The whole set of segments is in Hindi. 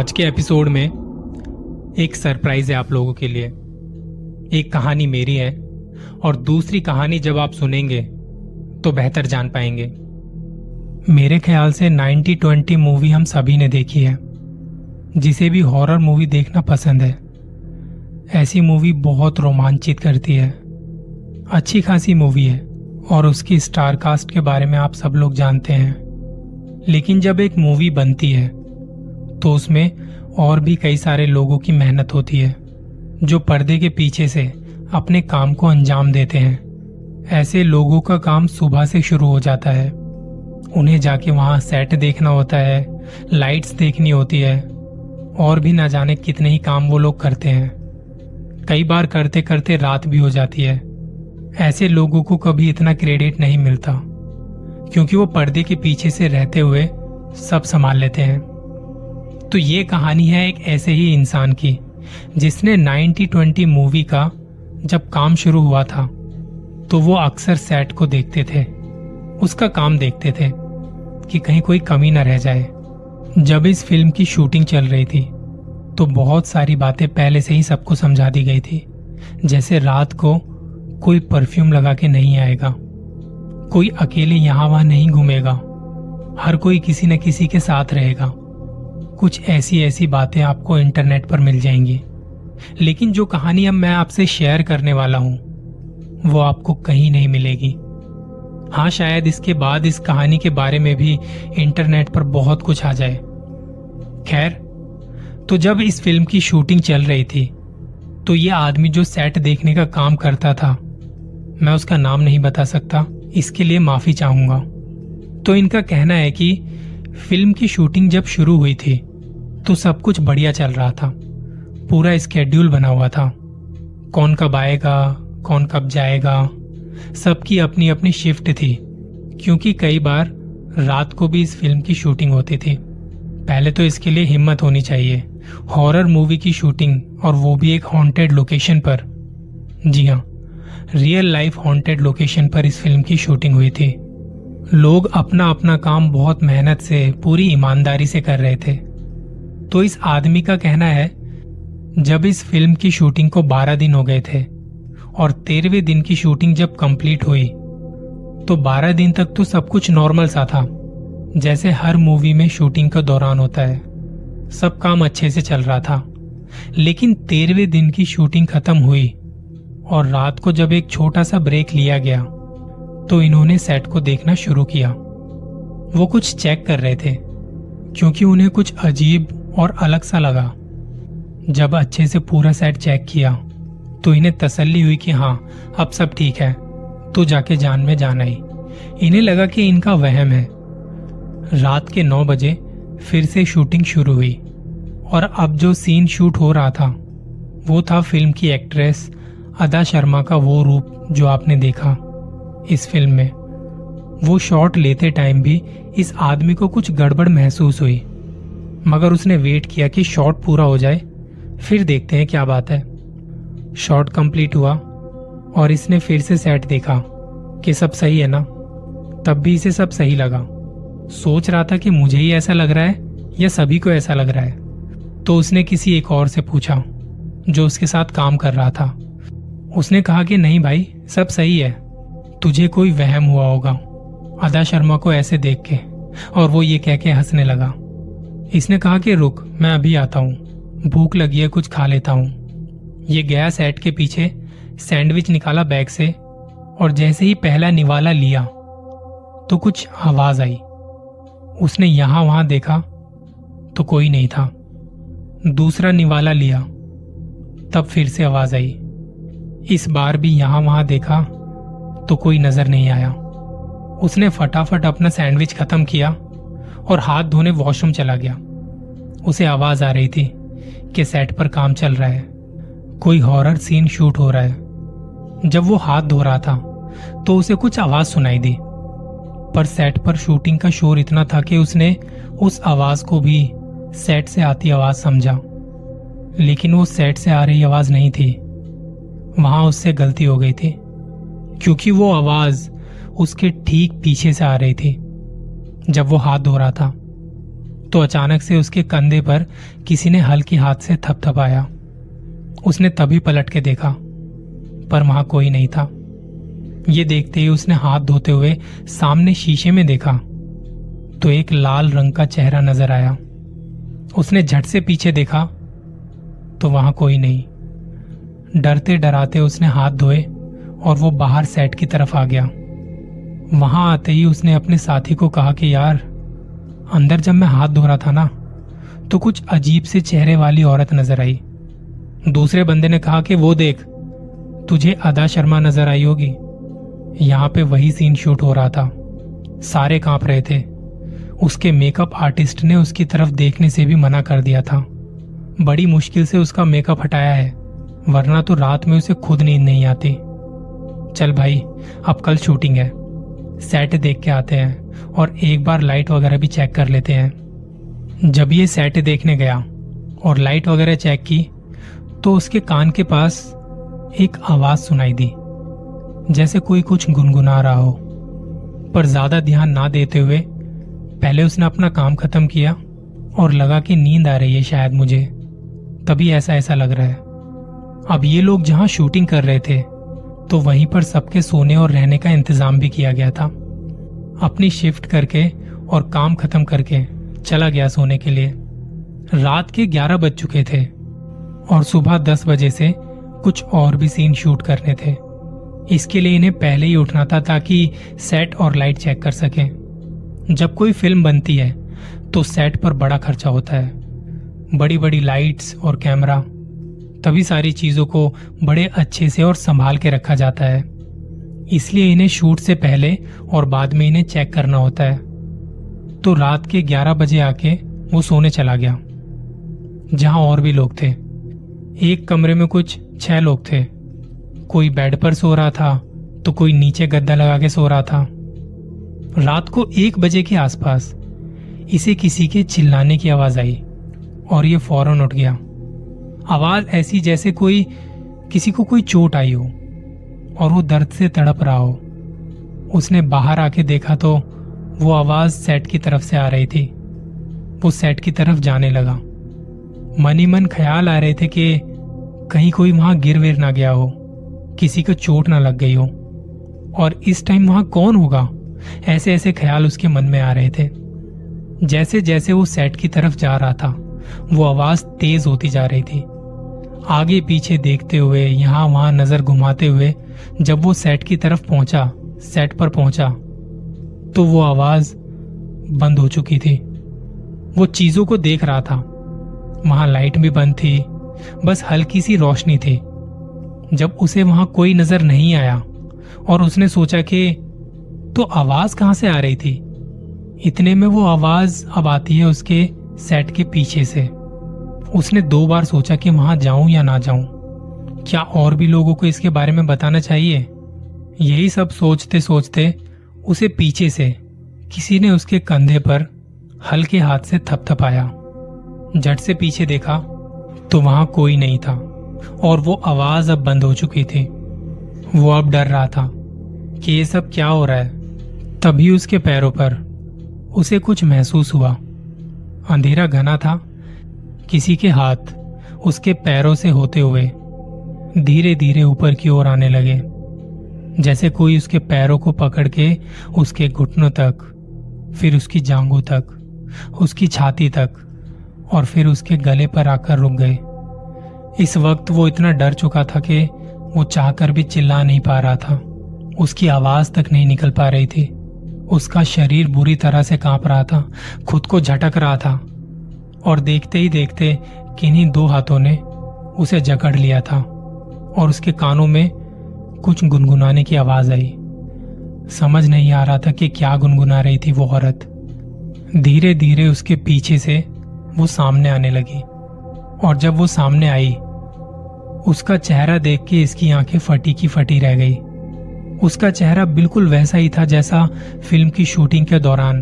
आज के एपिसोड में एक सरप्राइज है आप लोगों के लिए। एक कहानी मेरी है और दूसरी कहानी जब आप सुनेंगे तो बेहतर जान पाएंगे। मेरे ख्याल से 1920 मूवी हम सभी ने देखी है। जिसे भी हॉरर मूवी देखना पसंद है, ऐसी मूवी बहुत रोमांचित करती है। अच्छी खासी मूवी है और उसकी स्टार कास्ट के बारे में आप सब लोग जानते हैं। लेकिन जब एक मूवी बनती है तो उसमें और भी कई सारे लोगों की मेहनत होती है जो पर्दे के पीछे से अपने काम को अंजाम देते हैं। ऐसे लोगों का काम सुबह से शुरू हो जाता है। उन्हें जाके वहाँ सेट देखना होता है, लाइट्स देखनी होती है और भी ना जाने कितने ही काम वो लोग करते हैं। कई बार करते करते रात भी हो जाती है। ऐसे लोगों को कभी इतना क्रेडिट नहीं मिलता क्योंकि वो पर्दे के पीछे से रहते हुए सब संभाल लेते हैं। तो ये कहानी है एक ऐसे ही इंसान की जिसने 1920 मूवी का जब काम शुरू हुआ था तो वो अक्सर सेट को देखते थे, उसका काम देखते थे कि कहीं कोई कमी ना रह जाए। जब इस फिल्म की शूटिंग चल रही थी तो बहुत सारी बातें पहले से ही सबको समझा दी गई थी। जैसे रात को कोई परफ्यूम लगा के नहीं आएगा, कोई अकेले यहाँ वहाँ नहीं घूमेगा, हर कोई किसी न किसी के साथ रहेगा। कुछ ऐसी ऐसी बातें आपको इंटरनेट पर मिल जाएंगी। लेकिन जो कहानी अब मैं आपसे शेयर करने वाला हूं वो आपको कहीं नहीं मिलेगी। हाँ, शायद इसके बाद इस कहानी के बारे में भी इंटरनेट पर बहुत कुछ आ जाए। खैर, तो जब इस फिल्म की शूटिंग चल रही थी तो ये आदमी जो सेट देखने का काम करता था, मैं उसका नाम नहीं बता सकता, इसके लिए माफी चाहूंगा। तो इनका कहना है कि फिल्म की शूटिंग जब शुरू हुई थी तो सब कुछ बढ़िया चल रहा था, पूरा स्केड्यूल बना हुआ था, कौन कब आएगा, कौन कब जाएगा, सबकी अपनी अपनी शिफ्ट थी। क्योंकि कई बार रात को भी इस फिल्म की शूटिंग होती थी। पहले तो इसके लिए हिम्मत होनी चाहिए, हॉरर मूवी की शूटिंग, और वो भी एक हॉन्टेड लोकेशन पर। जी हाँ, रियल लाइफ हॉन्टेड लोकेशन पर इस फिल्म की शूटिंग हुई थी। लोग अपना अपना काम बहुत मेहनत से, पूरी ईमानदारी से कर रहे थे। तो इस आदमी का कहना है जब इस फिल्म की शूटिंग को 12 दिन हो गए थे और 13वें दिन की शूटिंग जब कंप्लीट हुई तो 12 दिन तक तो सब कुछ नॉर्मल सा था, जैसे हर मूवी में शूटिंग के दौरान होता है। सब काम अच्छे से चल रहा था। लेकिन 13वें दिन की शूटिंग खत्म हुई और रात को जब एक छोटा सा ब्रेक लिया गया तो इन्होंने सेट को देखना शुरू किया। वो कुछ चेक कर रहे थे क्योंकि उन्हें कुछ अजीब और अलग सा लगा। जब अच्छे से पूरा सेट चेक किया तो इन्हें तसल्ली हुई कि हाँ, अब सब ठीक है, तो जाके जान में जान आई। इन्हें लगा कि इनका वहम है। रात के 9 बजे फिर से शूटिंग शुरू हुई और अब जो सीन शूट हो रहा था वो था फिल्म की एक्ट्रेस आदा शर्मा का वो रूप जो आपने देखा इस फिल्म में। वो शॉट लेते टाइम भी इस आदमी को कुछ गड़बड़ महसूस हुई, मगर उसने वेट किया कि शॉट पूरा हो जाए, फिर देखते हैं क्या बात है। शॉट कंप्लीट हुआ और इसने फिर से सेट देखा कि सब सही है ना। तब भी इसे सब सही लगा। सोच रहा था कि मुझे ही ऐसा लग रहा है या सभी को ऐसा लग रहा है। तो उसने किसी एक और से पूछा जो उसके साथ काम कर रहा था। उसने कहा कि नहीं भाई, सब सही है, तुझे कोई वहम हुआ होगा आदा शर्मा को ऐसे देख के। और वो ये कह के हंसने लगा। इसने कहा कि रुक, मैं अभी आता हूँ, भूख लगी है, कुछ खा लेता हूँ। ये गया सेट के पीछे, सैंडविच निकाला बैग से और जैसे ही पहला निवाला लिया तो कुछ आवाज आई। उसने यहाँ वहाँ देखा तो कोई नहीं था। दूसरा निवाला लिया, तब फिर से आवाज आई। इस बार भी यहाँ वहाँ देखा तो कोई नजर नहीं आया। उसने फटाफट अपना सैंडविच खत्म किया और हाथ धोने वॉशरूम चला गया। उसे आवाज आ रही थी के सेट पर काम चल रहा है, कोई हॉरर सीन शूट हो रहा है। जब वो हाथ धो रहा था तो उसे कुछ आवाज सुनाई दी, पर सेट पर शूटिंग का शोर इतना था कि उसने उस आवाज को भी सेट से आती आवाज समझा। लेकिन वो सेट से आ रही आवाज नहीं थी, वहां उससे गलती हो गई थी क्योंकि वो आवाज उसके ठीक पीछे से आ रही थी जब वो हाथ धो रहा था। तो अचानक से उसके कंधे पर किसी ने हल्के हाथ से थपथपाया। उसने तभी पलट के देखा, पर वहां कोई नहीं था। ये देखते ही उसने हाथ धोते हुए सामने शीशे में देखा तो एक लाल रंग का चेहरा नजर आया। उसने झट से पीछे देखा तो वहां कोई नहीं। डरते डराते उसने हाथ धोए और वो बाहर सेट की तरफ आ गया। वहां आते ही उसने अपने साथी को कहा कि यार, अंदर जब मैं हाथ धो रहा था ना, तो कुछ अजीब से चेहरे वाली औरत नजर आई। दूसरे बंदे ने कहा कि वो देख, तुझे आदा शर्मा नजर आई होगी। यहाँ पे वही सीन शूट हो रहा था। सारे कांप रहे थे। उसके मेकअप आर्टिस्ट ने उसकी तरफ देखने से भी मना कर दिया था। बड़ी मुश्किल से उसका मेकअप हटाया है, वरना तो रात में उसे खुद नींद नहीं आती। चल भाई, अब कल शूटिंग है, सेट देख के आते हैं और एक बार लाइट वगैरह भी चेक कर लेते हैं। जब ये सेट देखने गया और लाइट वगैरह चेक की तो उसके कान के पास एक आवाज सुनाई दी, जैसे कोई कुछ गुनगुना रहा हो। पर ज्यादा ध्यान ना देते हुए पहले उसने अपना काम खत्म किया और लगा कि नींद आ रही है शायद मुझे, तभी ऐसा ऐसा लग रहा है। अब ये लोग जहां शूटिंग कर रहे थे तो वहीं पर सबके सोने और रहने का इंतजाम भी किया गया था। अपनी शिफ्ट करके और काम खत्म करके चला गया सोने के लिए। रात के 11 बज चुके थे और सुबह 10 बजे से कुछ और भी सीन शूट करने थे। इसके लिए इन्हें पहले ही उठना था ताकि सेट और लाइट चेक कर सकें। जब कोई फिल्म बनती है तो सेट पर बड़ा खर्चा होता है, बड़ी बड़ी लाइट्स और कैमरा, तभी सारी चीजों को बड़े अच्छे से और संभाल के रखा जाता है। इसलिए इन्हें शूट से पहले और बाद में इन्हें चेक करना होता है। तो रात के 11 बजे आके वो सोने चला गया, जहां और भी लोग थे। एक कमरे में कुछ 6 लोग थे। कोई बेड पर सो रहा था तो कोई नीचे गद्दा लगा के सो रहा था। रात को 1 बजे के आसपास इसे किसी के चिल्लाने की आवाज आई और ये फौरन उठ गया। आवाज ऐसी जैसे कोई किसी को कोई चोट आई हो और वो दर्द से तड़प रहा हो। उसने बाहर आके देखा तो वो आवाज सेट की तरफ से आ रही थी। वो सेट की तरफ जाने लगा। मन ही मन ख्याल आ रहे थे कि कहीं कोई वहां गिर विर ना गया हो, किसी को चोट ना लग गई हो, और इस टाइम वहां कौन होगा, ऐसे ऐसे ख्याल उसके मन में आ रहे थे। जैसे जैसे वो सेट की तरफ जा रहा था वो आवाज तेज होती जा रही थी। आगे पीछे देखते हुए, यहां वहां नजर घुमाते हुए जब वो सेट की तरफ पहुंचा, सेट पर पहुंचा, तो वो आवाज बंद हो चुकी थी। वो चीजों को देख रहा था। वहां लाइट भी बंद थी, बस हल्की सी रोशनी थी। जब उसे वहां कोई नजर नहीं आया और उसने सोचा कि तो आवाज कहां से आ रही थी, इतने में वो आवाज अब आती है उसके सेट के पीछे से। उसने 2 बार सोचा कि वहां जाऊं या ना जाऊं, क्या और भी लोगों को इसके बारे में बताना चाहिए। यही सब सोचते सोचते उसे पीछे से किसी ने उसके कंधे पर हल्के हाथ से थपथपाया। झट से पीछे देखा तो वहां कोई नहीं था और वो आवाज अब बंद हो चुकी थी। वो अब डर रहा था कि ये सब क्या हो रहा है। तभी उसके पैरों पर उसे कुछ महसूस हुआ। अंधेरा घना था। किसी के हाथ उसके पैरों से होते हुए धीरे धीरे ऊपर की ओर आने लगे, जैसे कोई उसके पैरों को पकड़ के उसके घुटनों तक, फिर उसकी जांघों तक, उसकी छाती तक और फिर उसके गले पर आकर रुक गए। इस वक्त वो इतना डर चुका था कि वो चाहकर भी चिल्ला नहीं पा रहा था। उसकी आवाज तक नहीं निकल पा रही थी। उसका शरीर बुरी तरह से कांप रहा था, खुद को झटक रहा था और देखते ही देखते किन्हीं 2 हाथों ने उसे जकड़ लिया था और उसके कानों में कुछ गुनगुनाने की आवाज आई। समझ नहीं आ रहा था कि क्या गुनगुना रही थी वो औरत। धीरे धीरे उसके पीछे से वो सामने आने लगी और जब वो सामने आई, उसका चेहरा देख के इसकी आंखें फटी की फटी रह गई। उसका चेहरा बिल्कुल वैसा ही था जैसा फिल्म की शूटिंग के दौरान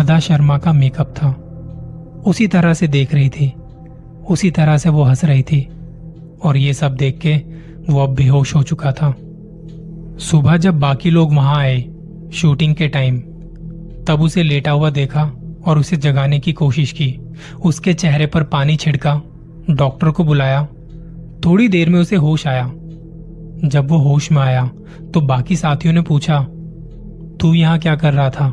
आदा शर्मा का मेकअप था। उसी तरह से देख रही थी, उसी तरह से वो हंस रही थी और ये सब देख के वो अब बेहोश हो चुका था। सुबह जब बाकी लोग वहां आए शूटिंग के टाइम, तब उसे लेटा हुआ देखा और उसे जगाने की कोशिश की। उसके चेहरे पर पानी छिड़का, डॉक्टर को बुलाया। थोड़ी देर में उसे होश आया। जब वो होश में आया तो बाकी साथियों ने पूछा, तू यहाँ क्या कर रहा था?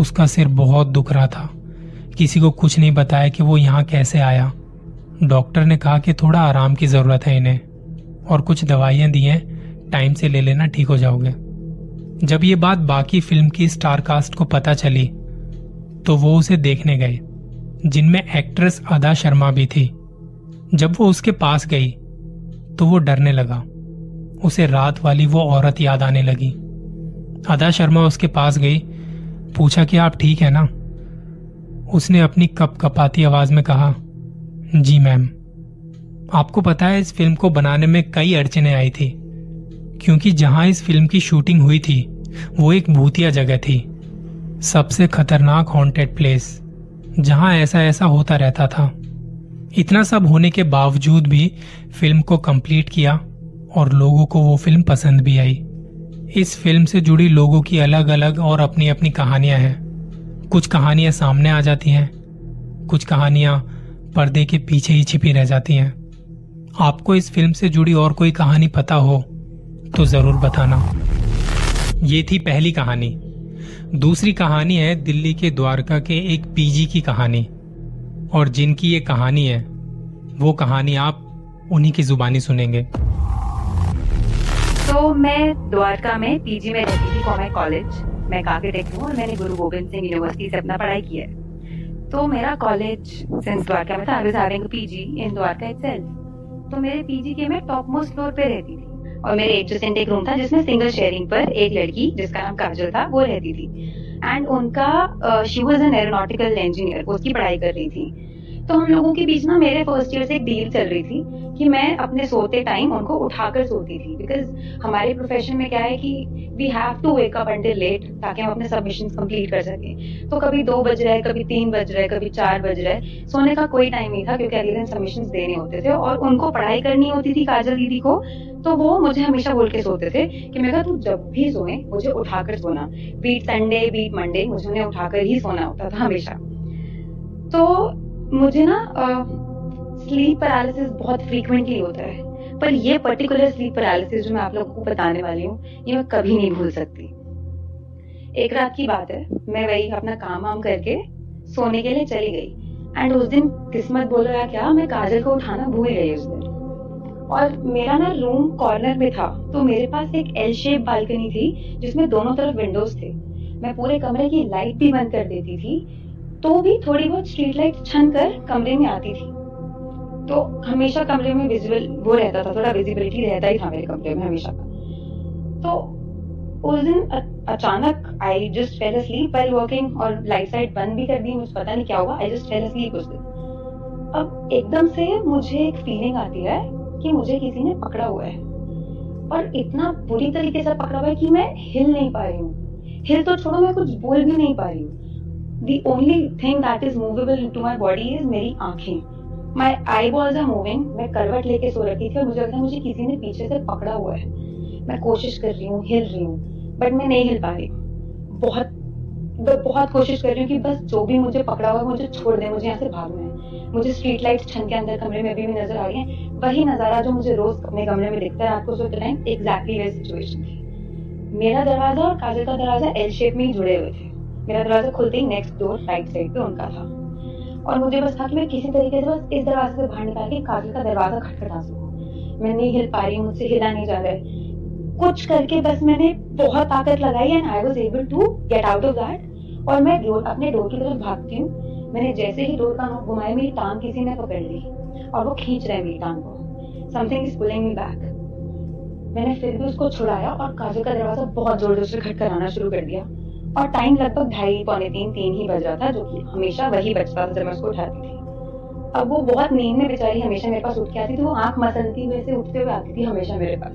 उसका सिर बहुत दुख रहा था। किसी को कुछ नहीं बताया कि वो यहाँ कैसे आया। डॉक्टर ने कहा कि थोड़ा आराम की जरूरत है इन्हें, और कुछ दवाइयाँ दी हैं, टाइम से ले लेना, ठीक हो जाओगे। जब ये बात बाकी फिल्म की स्टारकास्ट को पता चली तो वो उसे देखने गए, जिनमें एक्ट्रेस आधा शर्मा भी थी। जब वो उसके पास गई तो वो डरने लगा। उसे रात वाली वो औरत याद आने लगी। आधा शर्मा उसके पास गई, पूछा कि आप ठीक है ना? उसने अपनी कपकपाती आवाज में कहा, जी मैम। आपको पता है, इस फिल्म को बनाने में कई अड़चने आई थी, क्योंकि जहां इस फिल्म की शूटिंग हुई थी वो एक भूतिया जगह थी, सबसे खतरनाक हॉन्टेड प्लेस, जहां ऐसा ऐसा होता रहता था। इतना सब होने के बावजूद भी फिल्म को कंप्लीट किया और लोगों को वो फिल्म पसंद भी आई। इस फिल्म से जुड़ी लोगों की अलग अलग और अपनी अपनी कहानियां हैं। कुछ कहानियां सामने आ जाती हैं, कुछ कहानियां पर्दे के पीछे ही छिपी रह जाती हैं। आपको इस फिल्म से जुड़ी और कोई कहानी पता हो तो जरूर बताना। ये थी पहली कहानी। दूसरी कहानी है दिल्ली के द्वारका के एक पीजी की कहानी, और जिनकी ये कहानी है वो कहानी आप उन्हीं की जुबानी सुनेंगे। तो मैं द्वारका में पीजी में रहती थी, कॉमर्स कॉलेज में। आर्किटेक्ट हूँ और मैंने गुरु गोबिंद सिंह यूनिवर्सिटी से अपना पढ़ाई किया है। तो मेरा कॉलेज सिंस द्वारका में था। I was having PG in Dwarka itself. तो मेरे पीजी के मैं टॉप मोस्ट फ्लोर पे रहती थी, और मेरे एडजेसेंट एक रूम था जिसमें सिंगल शेयरिंग पर एक लड़की जिसका नाम काजल था वो रहती थी। एंड उनका she was an aeronautical engineer, उसकी पढ़ाई कर रही थी। तो हम लोगों के बीच ना मेरे फर्स्ट ईयर से एक डील चल रही थी कि मैं अपने सोते टाइम उनको उठाकर सोती थी, बिकॉज हमारे प्रोफेशन में क्या है कि we have to wake up until late, ताकि हम अपने सबमिशंस कंप्लीट कर सकें। तो कभी 2 बज रहे, कभी 3 बज रहे, कभी 4 बज रहे, सोने का कोई टाइम नहीं था, क्योंकि अगले दिन सबमिशंस देने होते थे और उनको पढ़ाई करनी होती थी, काजल दीदी को। तो वो मुझे हमेशा बोल के सोते थे कि मैं कहा तू जब भी सोए मुझे उठाकर सोना, बीट संडे बीट मंडे, मुझे उन्हें उठाकर ही सोना होता था हमेशा। तो मुझे ना स्लीप पैरालिसिस बहुत फ्रीक्वेंटली होता है, पर ये पर्टिकुलर स्लीप पैरालिसिस जो मैं आप लोगों को बताने वाली हूँ ये मैं कभी नहीं भूल सकती। एक रात की बात है, मैं वही अपना काम वाम करके सोने के लिए चली गई, एंड उस दिन किस्मत बोल रहा क्या, मैं काजल को उठाना भूल गई उस दिन। और मेरा ना रूम कॉर्नर में था, तो मेरे पास एक एल शेप बालकनी थी जिसमें दोनों तरफ विंडोज थे। मैं पूरे कमरे की लाइट भी बंद कर देती थी, तो भी थोड़ी बहुत स्ट्रीट लाइट छन कर कमरे में आती थी। तो हमेशा कमरे में विजुअल वो रहता था, थोड़ा विजिबिलिटी रहता ही था मेरे कमरे में हमेशा का। तो उस दिन अचानक I just fell asleep while working, और लाइट साइड बंद भी कर दी, मुझे पता नहीं क्या हुआ, आई जस्ट फेल अस्लीप उस दिन। अब एकदम से मुझे एक फीलिंग आती है कि मुझे किसी ने पकड़ा हुआ है, और इतना बुरी तरीके से पकड़ा हुआ है कि मैं हिल नहीं पा रही हूँ। हिल तो छोड़ो, मैं कुछ बोल भी नहीं पा रही हूँ। The only thing that is movable into my body is मेरी आंखें। My eyeballs are moving. मैं करवट लेके सो रखी थी और मुझे लगता है मुझे किसी ने पीछे से पकड़ा हुआ है। मैं कोशिश कर रही हूँ, हिल रही हूँ, बट मैं नहीं हिल पा रही। बहुत कोशिश कर रही हूँ कि बस जो भी मुझे पकड़ा हुआ है मुझे छोड़ दे, मुझे यहाँ से भागना है। मुझे स्ट्रीट लाइट छन के अंदर कमरे में भी नजर आ रही है, वही नजारा जो मुझे रोज अपने कमरे में दिखता है आपको सोते टाइम। एग्जैक्टली वही सिचुएशन थी। मेरा दरवाजा और काजल का दरवाजा एल शेप में ही जुड़े हुए थे। मेरा दरवाजा खुलते ही नेक्स्ट डोर राइट साइड पे उनका था, और मुझे बस था कि मैं किसी तरीके से बस इस दरवाजे से बाहर निकाल के काजल का दरवाजा खटखटा सकूँ। मैं नहीं हिल पा रही हूँ, मुझसे हिला नहीं जा रहा है। कुछ करके बस मैंने बहुत ताकत लगाई, and I was able to get out of that, और मैं अपने डोर की तरफ भागती हूँ। मैंने जैसे ही डोर का नॉब घुमाया, मेरी टांग किसी ने पकड़ ली और वो खींच रहा है मेरी टांग को। Something is pulling me back. मैंने फिर भी उसको छुड़ाया और काजल का दरवाजा बहुत जोर जोर से खटखटाना शुरू कर दिया, और टाइम लगभग 2:30, 3 ही बज रहा था, जो कि हमेशा वही बजता था जब मैं उसको उठाती थी। अब वो बहुत नींद में बेचारी हमेशा मेरे पास उठ के आती थी, वो आंख मसलती हुए से उठते हुए आती थी हमेशा मेरे पास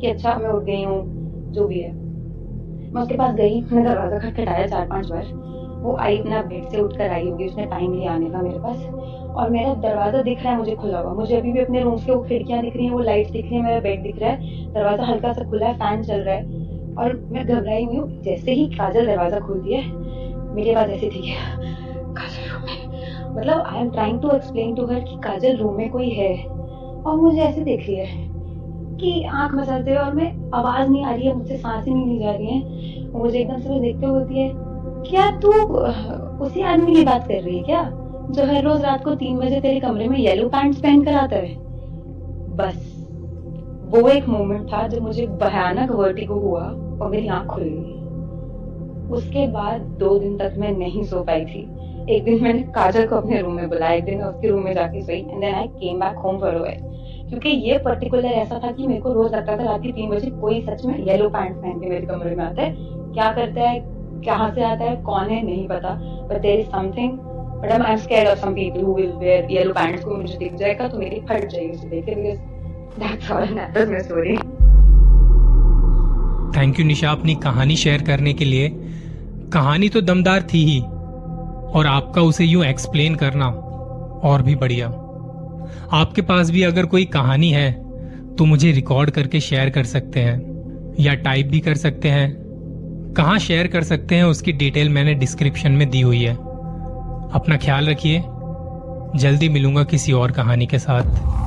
कि अच्छा मैं उठ गई हूँ, जो भी है। मैं उसके पास गई, मैंने दरवाजा खटखटाया 4-5 बार। वो आई, अपना बेड से उठकर आई होगी, उसने टाइम लिया आने का मेरे पास, और मेरा दरवाजा दिख रहा है मुझे खुला हुआ। मुझे अभी भी अपने रूम के वो खिड़कियाँ दिख रही हैं, वो लाइट्स दिख रही है, मेरा बेड दिख रहा है, दरवाजा हल्का सा खुला है, फैन चल रहा है, और मैं घबराई हुई हूँ। जैसे ही काजल दरवाजा खोलती है, मेरे पास ऐसी थी काजल रूम में, मतलब I am trying to explain to her कि काजल रूम में कोई है और मुझे ऐसे देख रही है कि आंख मसलते है और मैं आवाज नहीं आ रही है, मुझसे सांसें नहीं ली जा रही हैं। मुझे एकदम से वो देखते हुए बोलती है, क्या तू उसी आदमी की बात कर रही है क्या जो हर रोज रात को 3 बजे तेरे कमरे में येलो पैंट्स पहन कर आता है। बस वो एक मोमेंट था जब मुझे भयानक वर्टिगो हुआ और मेरी आंख खुल गई। उसके बाद 2 दिन तक मैं नहीं सो पाई थी। एक दिन मैंने काजल को अपने रूम में बुलाया, एक दिन उसके रूम में जाके सोई and then I came back home for a while, क्योंकि ये पर्टिकुलर ऐसा था कि मेरे को रोज लगता था रात के 3 बजे कोई सच में येलो पैंट पहन के मेरे कमरे में आता है। क्या करता है, कहाँ से आता है, कौन है, नहीं पता, but there is something. But I am scared of some people who will wear yellow pants. को मुझे दिख जाएगा तो मेरी फट जाएगी उसे देख के, because That's all, that's my story. Thank you Nisha अपनी कहानी शेयर करने के लिए। कहानी तो दमदार थी ही और आपका उसे यूं एक्सप्लेन करना और भी बढ़िया। आपके पास भी अगर कोई कहानी है तो मुझे रिकॉर्ड करके शेयर कर सकते हैं या टाइप भी कर सकते हैं। कहाँ शेयर कर सकते हैं उसकी डिटेल मैंने डिस्क्रिप्शन में दी हुई है। अपना ख्याल रखिए, जल्दी मिलूंगा किसी और कहानी के साथ।